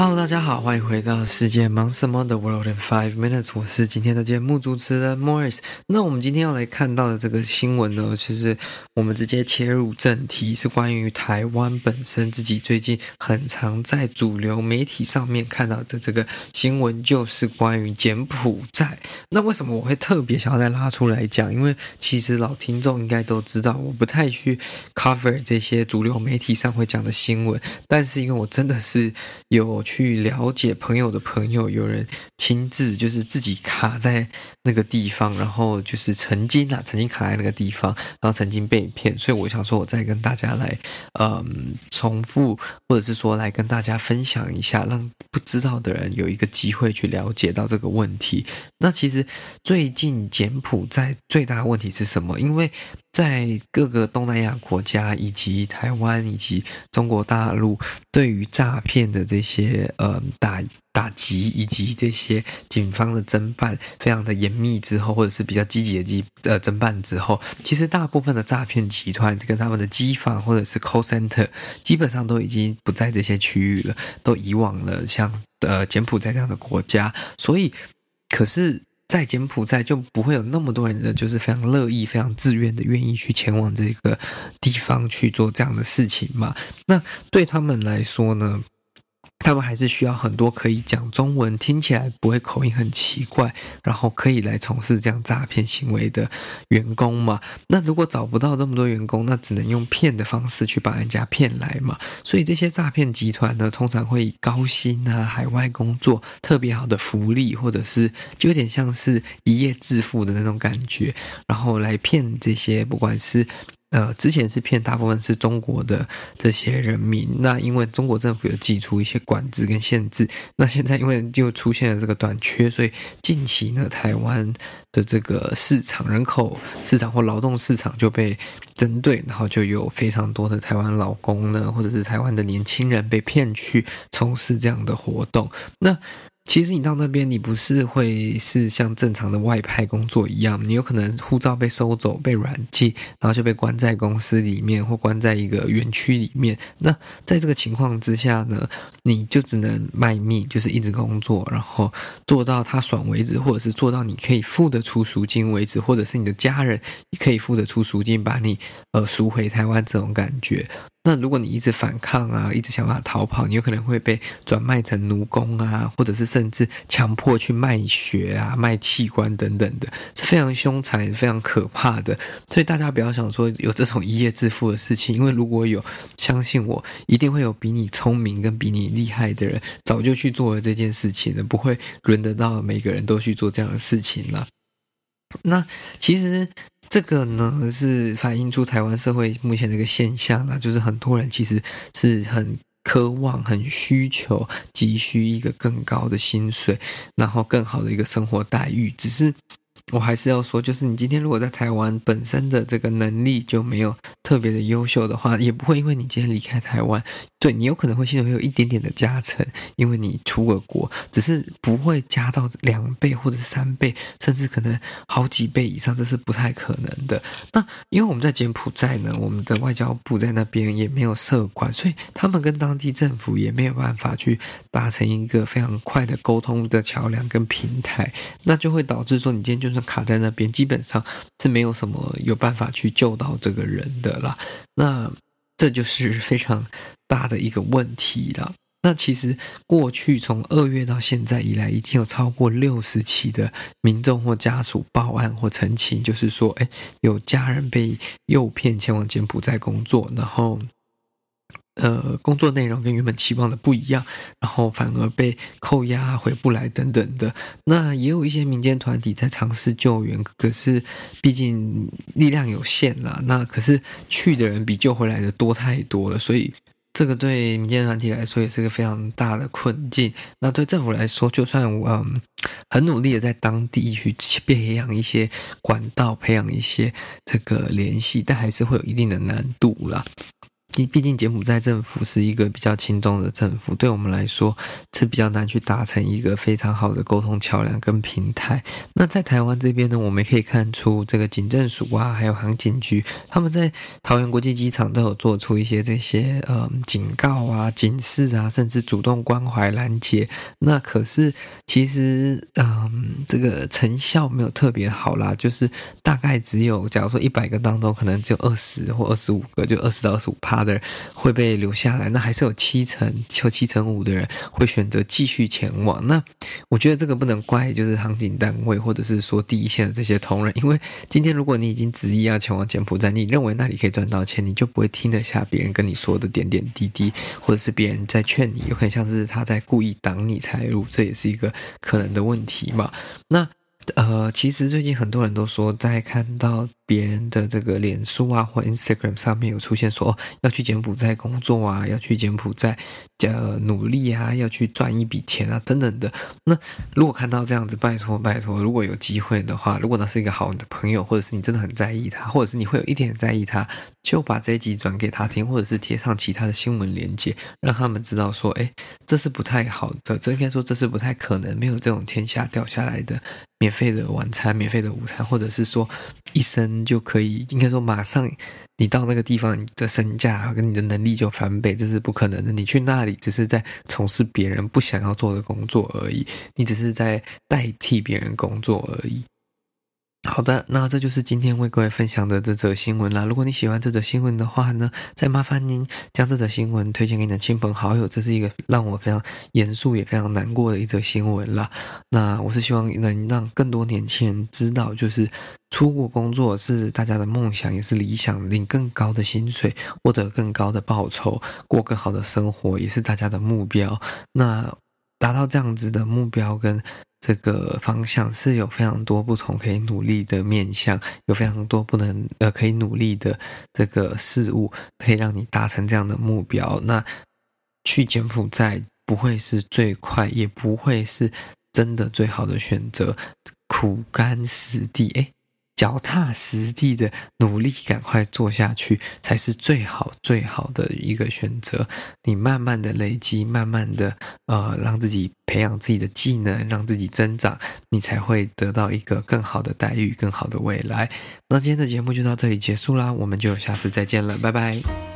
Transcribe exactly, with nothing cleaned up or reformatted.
Hello， 大家好，欢迎回到世界忙什么的 World in five Minutes， 我是今天的节目主持人 Morris。那我们今天要来看到的这个新闻呢，就是我们直接切入正题，是关于台湾本身自己最近很常在主流媒体上面看到的这个新闻，就是关于柬埔寨。那为什么我会特别想要再拉出来讲？因为其实老听众应该都知道，我不太去 cover 这些主流媒体上会讲的新闻，但是因为我真的是有去了解朋友的朋友，有人亲自就是自己卡在那个地方，然后就是曾经啊，曾经卡在那个地方，然后曾经被骗，所以我想说，我再跟大家来，嗯，重复或者是说来跟大家分享一下，让不知道的人有一个机会去了解到这个问题。那其实最近柬埔寨最大的问题是什么？因为在各个东南亚国家以及台湾以及中国大陆对于诈骗的这些呃打打击以及这些警方的侦办非常的严密之后，或者是比较积极的呃侦办之后，其实大部分的诈骗集团跟他们的机房或者是 call center 基本上都已经不在这些区域了，都移往了像呃柬埔寨这样的国家。所以可是在柬埔寨就不会有那么多人的就是非常乐意非常自愿的愿意去前往这个地方去做这样的事情嘛。那对他们来说呢，他们还是需要很多可以讲中文，听起来不会口音很奇怪，然后可以来从事这样诈骗行为的员工嘛。那如果找不到这么多员工，那只能用骗的方式去把人家骗来嘛。所以这些诈骗集团呢，通常会以高薪啊、海外工作、特别好的福利，或者是就有点像是一夜致富的那种感觉，然后来骗这些不管是呃，之前是骗大部分是中国的这些人民，那因为中国政府有祭出一些管制跟限制，那现在因为又出现了这个短缺，所以近期呢，台湾的这个市场人口市场或劳动市场就被针对，然后就有非常多的台湾劳工呢，或者是台湾的年轻人被骗去从事这样的活动。那其实你到那边，你不是会是像正常的外派工作一样，你有可能护照被收走、被软禁，然后就被关在公司里面或关在一个园区里面。那在这个情况之下呢，你就只能卖命，就是一直工作，然后做到他爽为止，或者是做到你可以付得出赎金为止，或者是你的家人可以付得出赎金把你呃赎回台湾这种感觉。那如果你一直反抗啊，一直想办法逃跑，你有可能会被转卖成奴工啊，或者是甚至强迫去卖血啊、卖器官等等的，是非常凶残、非常可怕的。所以大家不要想说有这种一夜致富的事情，因为如果有，相信我，一定会有比你聪明跟比你厉害的人早就去做了这件事情了，不会轮得到每个人都去做这样的事情了。那其实这个呢，是反映出台湾社会目前这个现象啦，就是很多人其实是很渴望、很需求、急需一个更高的薪水，然后更好的一个生活待遇。只是我还是要说，就是你今天如果在台湾本身的这个能力就没有特别的优秀的话，也不会因为你今天离开台湾，对你有可能会薪水会有一点点的加成，因为你出了国，只是不会加到两倍或者三倍，甚至可能好几倍以上，这是不太可能的。那因为我们在柬埔寨呢，我们的外交部在那边也没有设馆，所以他们跟当地政府也没有办法去达成一个非常快的沟通的桥梁跟平台，那就会导致说你今天就是卡在那边，基本上是没有什么有办法去救到这个人的啦。那这就是非常大的一个问题啦。那其实过去从二月到现在以来，已经有超过六十起的民众或家属报案或陈情，就是说，哎，有家人被诱骗前往柬埔寨工作，然后呃，工作内容跟原本期望的不一样，然后反而被扣押回不来等等的。那也有一些民间团体在尝试救援，可是毕竟力量有限啦，那可是去的人比救回来的多太多了，所以这个对民间团体来说也是个非常大的困境。那对政府来说，就算嗯很努力的在当地去培养一些管道，培养一些这个联系，但还是会有一定的难度啦。毕竟柬埔寨政府是一个比较轻重的政府，对我们来说是比较难去达成一个非常好的沟通桥梁跟平台。那在台湾这边呢，我们可以看出这个警政署啊，还有航警局，他们在桃园国际机场都有做出一些这些呃警告啊、警示啊，甚至主动关怀拦截。那可是其实嗯、呃，这个成效没有特别好啦，就是大概只有假如说一百个当中，可能只有二十或二十五个，就二十到二十五趴的人会被留下来，那还是有七成七成五的人会选择继续前往。那我觉得这个不能怪就是航警单位或者是说第一线的这些同仁，因为今天如果你已经执意要前往柬埔寨，你认为那里可以赚到钱，你就不会听得下别人跟你说的点点滴滴，或者是别人在劝你，有很像是他在故意挡你财路，这也是一个可能的问题嘛。那呃，其实最近很多人都说，在看到别人的这个脸书啊或 Instagram 上面有出现说、哦、要去柬埔寨工作啊，要去柬埔寨、呃、努力啊，要去赚一笔钱啊等等的。那如果看到这样子，拜托拜托，如果有机会的话，如果那是一个好的朋友，或者是你真的很在意他，或者是你会有一点在意他，就把这一集转给他听，或者是贴上其他的新闻连结，让他们知道说诶，这是不太好的，这应该说这是不太可能，没有这种天下掉下来的免费的晚餐、免费的午餐，或者是说一生就可以，应该说马上你到那个地方，你的身价跟你的能力就翻倍，这是不可能的。你去那里只是在从事别人不想要做的工作而已，你只是在代替别人工作而已。好的，那这就是今天为各位分享的这则新闻啦。如果你喜欢这则新闻的话呢，再麻烦您将这则新闻推荐给你的亲朋好友，这是一个让我非常严肃也非常难过的一则新闻啦。那我是希望能让更多年轻人知道，就是出国工作是大家的梦想，也是理想，领更高的薪水，获得更高的报酬，过更好的生活，也是大家的目标。那达到这样子的目标跟这个方向是有非常多不同可以努力的面向，有非常多不能呃可以努力的这个事物，可以让你达成这样的目标。那去柬埔寨不会是最快，也不会是真的最好的选择，苦干实地，诶脚踏实地的努力赶快做下去才是最好最好的一个选择。你慢慢的累积，慢慢的呃，让自己培养自己的技能，让自己增长，你才会得到一个更好的待遇，更好的未来。那今天的节目就到这里结束啦，我们就下次再见了，拜拜。